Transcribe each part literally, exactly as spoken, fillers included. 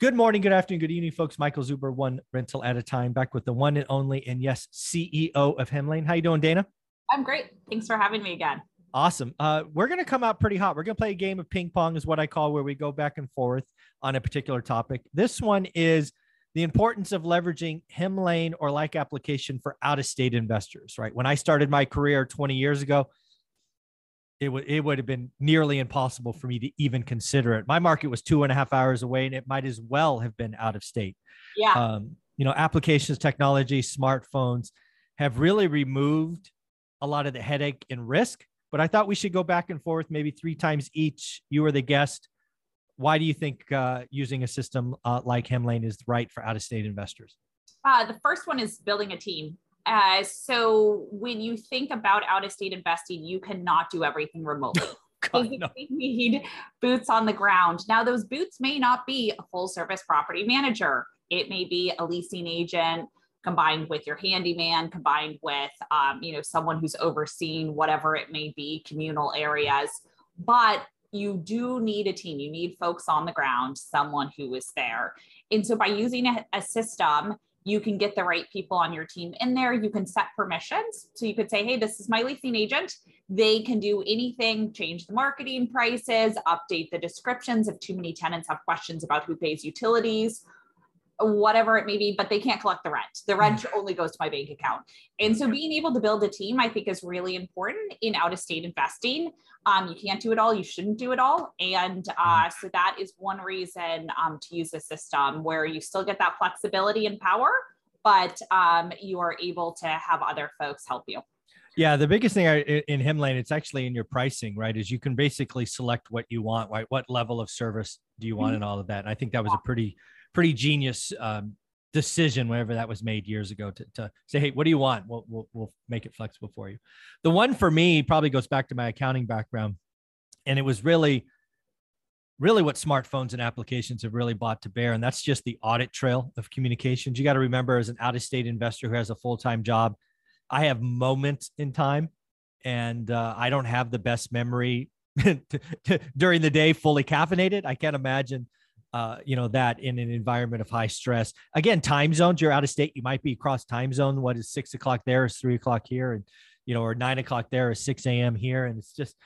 Good morning, good afternoon, good evening, folks. Michael Zuber, one rental at a time, back with the one and only, and yes, C E O of Hemlane. How you doing, Dana? I'm great. Thanks for having me again. Awesome. Uh, we're going to come out pretty hot. We're going to play a game of ping pong is what I call, where we go back and forth on a particular topic. This one is the importance of leveraging Hemlane or like application for out-of-state investors, right? When I started my career twenty years ago, it would it would have been nearly impossible for me to even consider it. My market was two and a half hours away, and it might as well have been out of state. Yeah. Um, you know, applications, technology, smartphones have really removed a lot of the headache and risk. But I thought we should go back and forth, maybe three times each. You are the guest. Why do you think uh, using a system uh, like Hemlane is right for out-of-state investors? Uh, the first one is building a team. Uh, so when you think about out-of-state investing, you cannot do everything remotely. God, no. You need boots on the ground. Now, those boots may not be a full-service property manager. It may be a leasing agent combined with your handyman, combined with um, you know, someone who's overseeing whatever it may be, communal areas. But you do need a team. You need folks on the ground, someone who is there. And so by using a, a system, you can get the right people on your team in there. You can set permissions. So you could say, hey, this is my leasing agent. They can do anything, change the marketing prices, update the descriptions if too many tenants have questions about who pays utilities, whatever it may be, but they can't collect the rent. The rent only goes to my bank account. And so being able to build a team, I think, is really important in out-of-state investing. Um, you can't do it all. You shouldn't do it all. And uh, so that is one reason um, to use a system where you still get that flexibility and power, but um, you are able to have other folks help you. Yeah, the biggest thing I, in Hemlane, it's actually in your pricing, right? Is you can basically select what you want, right? What level of service do you want, mm-hmm. and all of that. And I think that was yeah. a pretty... pretty genius um, decision whenever that was made years ago to, to say, hey, what do you want? We'll, we'll, we'll make it flexible for you. The one for me probably goes back to my accounting background. And it was really, really what smartphones and applications have really brought to bear. And that's just the audit trail of communications. You got to remember, as an out-of-state investor who has a full-time job, I have moments in time, and uh, I don't have the best memory to, to, during the day, fully caffeinated. I can't imagine Uh, you know, that in an environment of high stress. Again, time zones, you're out of state, you might be across time zone. What is six o'clock there is three o'clock here, and, you know, or nine o'clock there is six a m here. And it's just,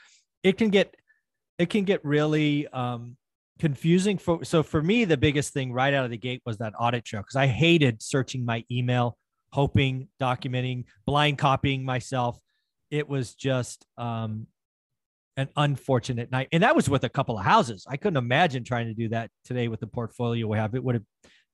it can get, it can get really um, confusing. For, so for me, the biggest thing right out of the gate was that audit trail, because I hated searching my email, hoping, documenting, blind copying myself. It was just, um, an unfortunate night. And that was with a couple of houses. I couldn't imagine trying to do that today with the portfolio we have. It would have,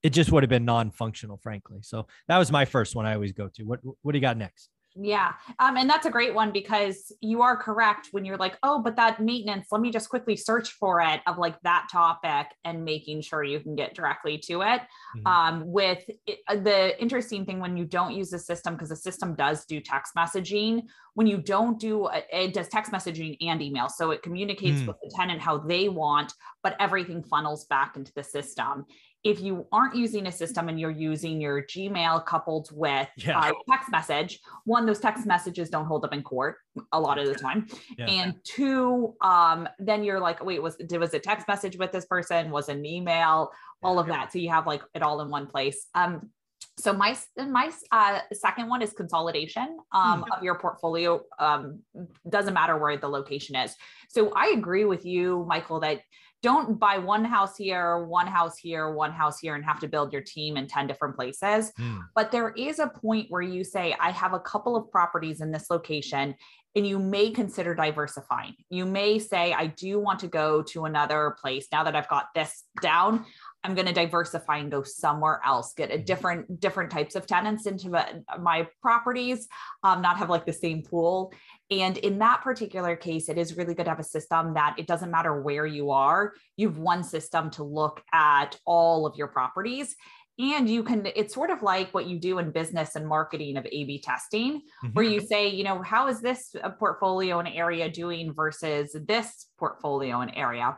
it just would have been non-functional, frankly. So that was my first one I always go to. What, what do you got next? Yeah. Um, and that's a great one, because you are correct when you're like, oh, but that maintenance, let me just quickly search for it, of like that topic, and making sure you can get directly to it. Mm-hmm. Um, with it, the interesting thing when you don't use a system, because the system does do text messaging, when you don't do, it does text messaging and email. So it communicates mm. with the tenant how they want, but everything funnels back into the system. If you aren't using a system and you're using your Gmail coupled with yeah. uh, text message, one, those text messages don't hold up in court a lot of the time. Yeah. And two, um, then you're like, wait, was, was it text message with this person? Was it an email? All of that. So you have like it all in one place. Um, so my, my uh, second one is consolidation um, mm-hmm. of your portfolio. Um, doesn't matter where the location is. So I agree with you, Michael, that don't buy one house here, one house here, one house here, and have to build your team in ten different places. Mm. But there is a point where you say, I have a couple of properties in this location, and you may consider diversifying. You may say, I do want to go to another place. Now that I've got this down, I'm going to diversify and go somewhere else, get a different, different types of tenants into my properties, um, not have like the same pool. And in that particular case, it is really good to have a system that it doesn't matter where you are. You have one system to look at all of your properties. And you can, it's sort of like what you do in business and marketing of A B testing, mm-hmm. where you say, you know, how is this portfolio and area doing versus this portfolio and area?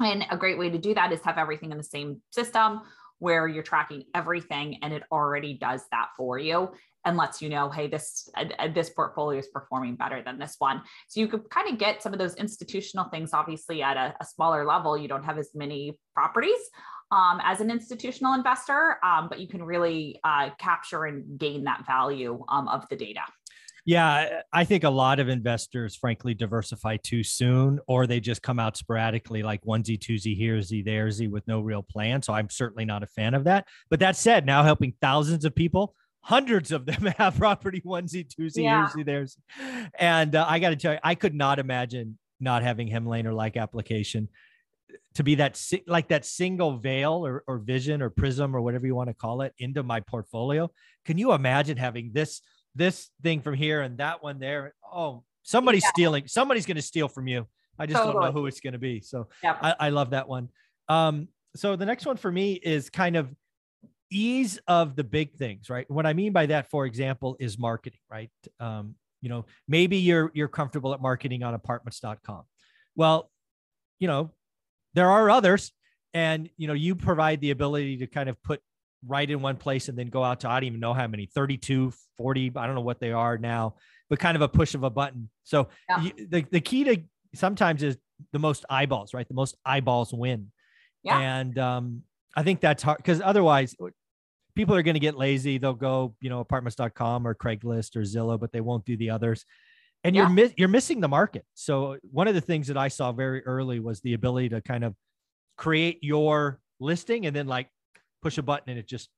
And a great way to do that is have everything in the same system where you're tracking everything, and it already does that for you. and lets you know, hey, this, uh, this portfolio is performing better than this one. So you could kind of get some of those institutional things, obviously at a, a smaller level, you don't have as many properties um, as an institutional investor, um, but you can really uh, capture and gain that value um, of the data. Yeah, I think a lot of investors, frankly, diversify too soon, or they just come out sporadically like onesie, twosie, heresie, theresie with no real plan. So I'm certainly not a fan of that. But that said, now helping thousands of people, hundreds of them have property onesie, twosie, yeah. heresie, theresie. And uh, I got to tell you, I could not imagine not having Hemlane or like application to be that like that single veil or, or vision or prism or whatever you want to call it into my portfolio. Can you imagine having this this thing from here and that one there? Oh, somebody's yeah. stealing. Somebody's going to steal from you. I just totally. don't know who it's going to be. So yeah. I, I love that one. Um, so the next one for me is kind of ease of the big things, right? What I mean by that, for example, is marketing, right? Um, you know, maybe you're, you're comfortable at marketing on apartments dot com. Well, you know, there are others, and, you know, you provide the ability to kind of put right in one place and then go out to, I don't even know how many, thirty-two, forty, I don't know what they are now, but kind of a push of a button. So yeah. you, the, the key to sometimes is the most eyeballs, right? The most eyeballs win. Yeah. And um, I think that's hard because otherwise people are going to get lazy. They'll go, you know, apartments dot com or Craigslist or Zillow, but they won't do the others. And yeah. you're, mi- you're missing the market. So one of the things that I saw very early was the ability to kind of create your listing and then like push a button and it just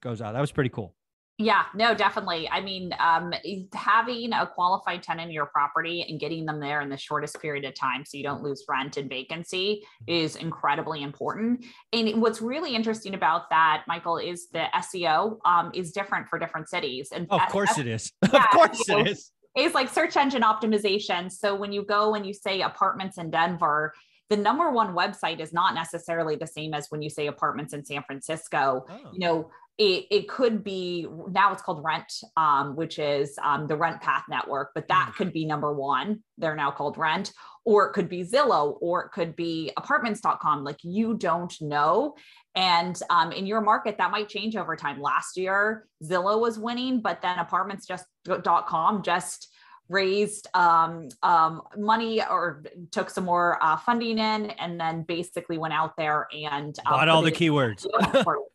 goes out. That was pretty cool. Yeah, no, definitely. I mean, um, having a qualified tenant in your property and getting them there in the shortest period of time so you don't lose rent and vacancy is incredibly important. And what's really interesting about that, Michael, is the S E O um, is different for different cities. And oh, of course S E O, it is. Yeah, of course S E O, it is. It's like search engine optimization. So when you go and you say apartments in Denver, the number one website is not necessarily the same as when you say apartments in San Francisco. Oh. You know, it, it could be, now it's called Rent, um, which is um, the Rent Path Network, but that could be number one. They're now called Rent, or it could be Zillow, or it could be apartments dot com. Like, you don't know. And um, in your market, that might change over time. Last year, Zillow was winning, but then apartments dot com just raised um, um, money or took some more uh, funding in, and then basically went out there and uh, bought all the keywords.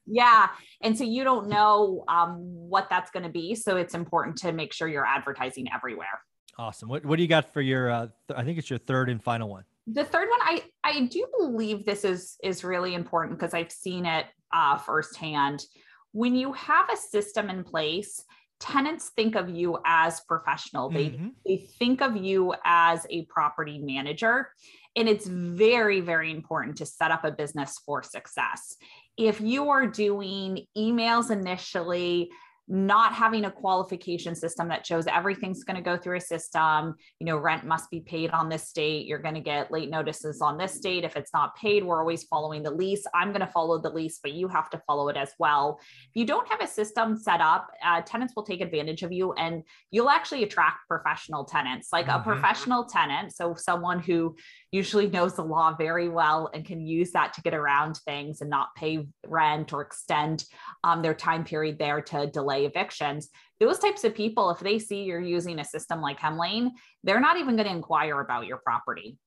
Yeah. And so you don't know um, what that's going to be. So it's important to make sure you're advertising everywhere. Awesome. What, what do you got for your, uh, th- I think it's your third and final one. The third one, I, I do believe this is, is really important because I've seen it uh, firsthand. When you have a system in place, tenants think of you as professional. They, mm-hmm. they think of you as a property manager. And it's very, very important to set up a business for success. If you are doing emails initially, not having a qualification system that shows everything's going to go through a system, you know, rent must be paid on this date. You're going to get late notices on this date. If it's not paid, we're always following the lease. I'm going to follow the lease, but you have to follow it as well. If you don't have a system set up, uh, tenants will take advantage of you, and you'll actually attract professional tenants, like mm-hmm. a professional tenant. So someone who usually knows the law very well and can use that to get around things and not pay rent or extend um, their time period there to delay evictions. Those types of people, if they see you're using a system like Hemlane, they're not even going to inquire about your property.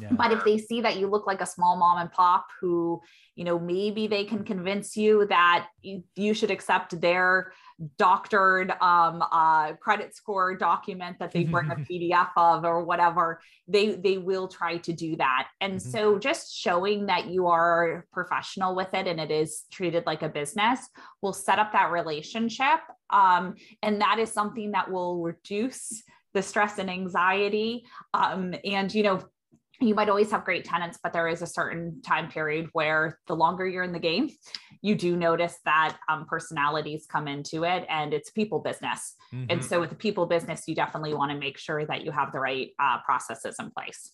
Yeah. But if they see that you look like a small mom and pop who, you know, maybe they can convince you that you, you should accept their doctored um, uh, credit score document that they bring a P D F of or whatever, they, they will try to do that. And mm-hmm. so just showing that you are professional with it and it is treated like a business will set up that relationship. Um, and that is something that will reduce the stress and anxiety. Um, and, you know, you might always have great tenants, but there is a certain time period where the longer you're in the game, you do notice that um, personalities come into it, and it's people business. Mm-hmm. And so with the people business, you definitely want to make sure that you have the right uh, processes in place.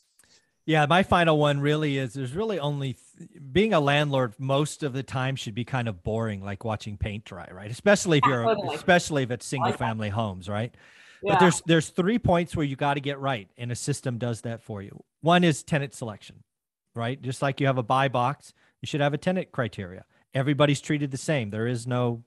Yeah. My final one really is there's really only th- being a landlord most of the time should be kind of boring, like watching paint dry, right? Especially if yeah, you're, totally. especially if it's single family homes, right? Yeah. But there's, there's three points where you got to get right. And a system does that for you. One is tenant selection, right? Just like you have a buy box, you should have a tenant criteria. Everybody's treated the same. There is no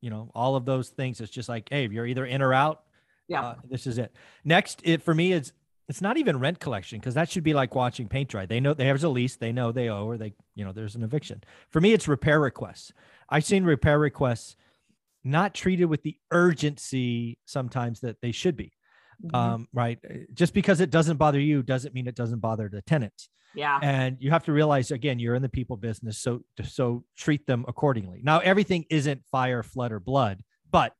you know, all of those things. It's just like, hey, you're either in or out. Yeah. Uh, this is it. Next, it for me is it's not even rent collection, because that should be like watching paint dry. They know they have a lease, they know they owe, or they, you know, there's an eviction. For me, it's repair requests. I've seen repair requests not treated with the urgency sometimes that they should be. Mm-hmm. Um, right. Just because it doesn't bother you doesn't mean it doesn't bother the tenants. Yeah. And you have to realize, again, you're in the people business. So, so treat them accordingly. Now, everything isn't fire, flood, or blood, but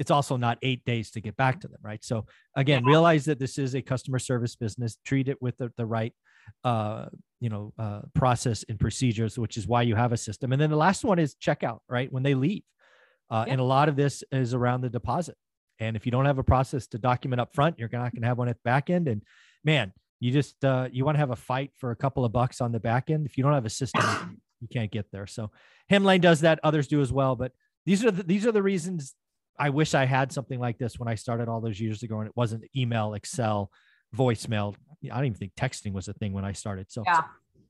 it's also not eight days to get back to them. Right. So again, yeah. realize that this is a customer service business, treat it with the, the right, uh, you know, uh, process and procedures, which is why you have a system. And then the last one is checkout, right? When they leave. Uh, yeah. And a lot of this is around the deposit. And if you don't have a process to document up front, you're not going to have one at the back end. And man, you just, uh, you want to have a fight for a couple of bucks on the back end. If you don't have a system, you can't get there. So Hemlane does that. Others do as well. But these are the, these are the reasons I wish I had something like this when I started all those years ago. And it wasn't email, Excel, voicemail. I don't even think texting was a thing when I started. So yeah.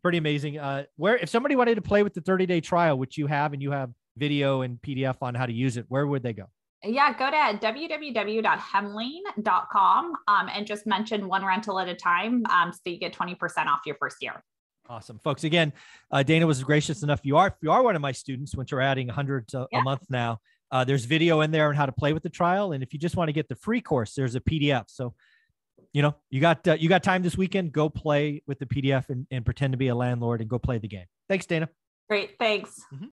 pretty amazing. Uh, where, if somebody wanted to play with the thirty day trial, which you have, and you have video and P D F on how to use it, where would they go? Yeah, go to w w w dot hemlane dot com um, and just mention one rental at a time. Um, so you get twenty percent off your first year. Awesome. Folks, again, uh, Dana was gracious enough. You are, if you are one of my students, which are adding hundreds a, yeah. a month now, uh, there's video in there on how to play with the trial. And if you just want to get the free course, there's a P D F. So, you know, you got, uh, you got time this weekend, go play with the P D F and, and pretend to be a landlord and go play the game. Thanks, Dana. Great. Thanks. Mm-hmm.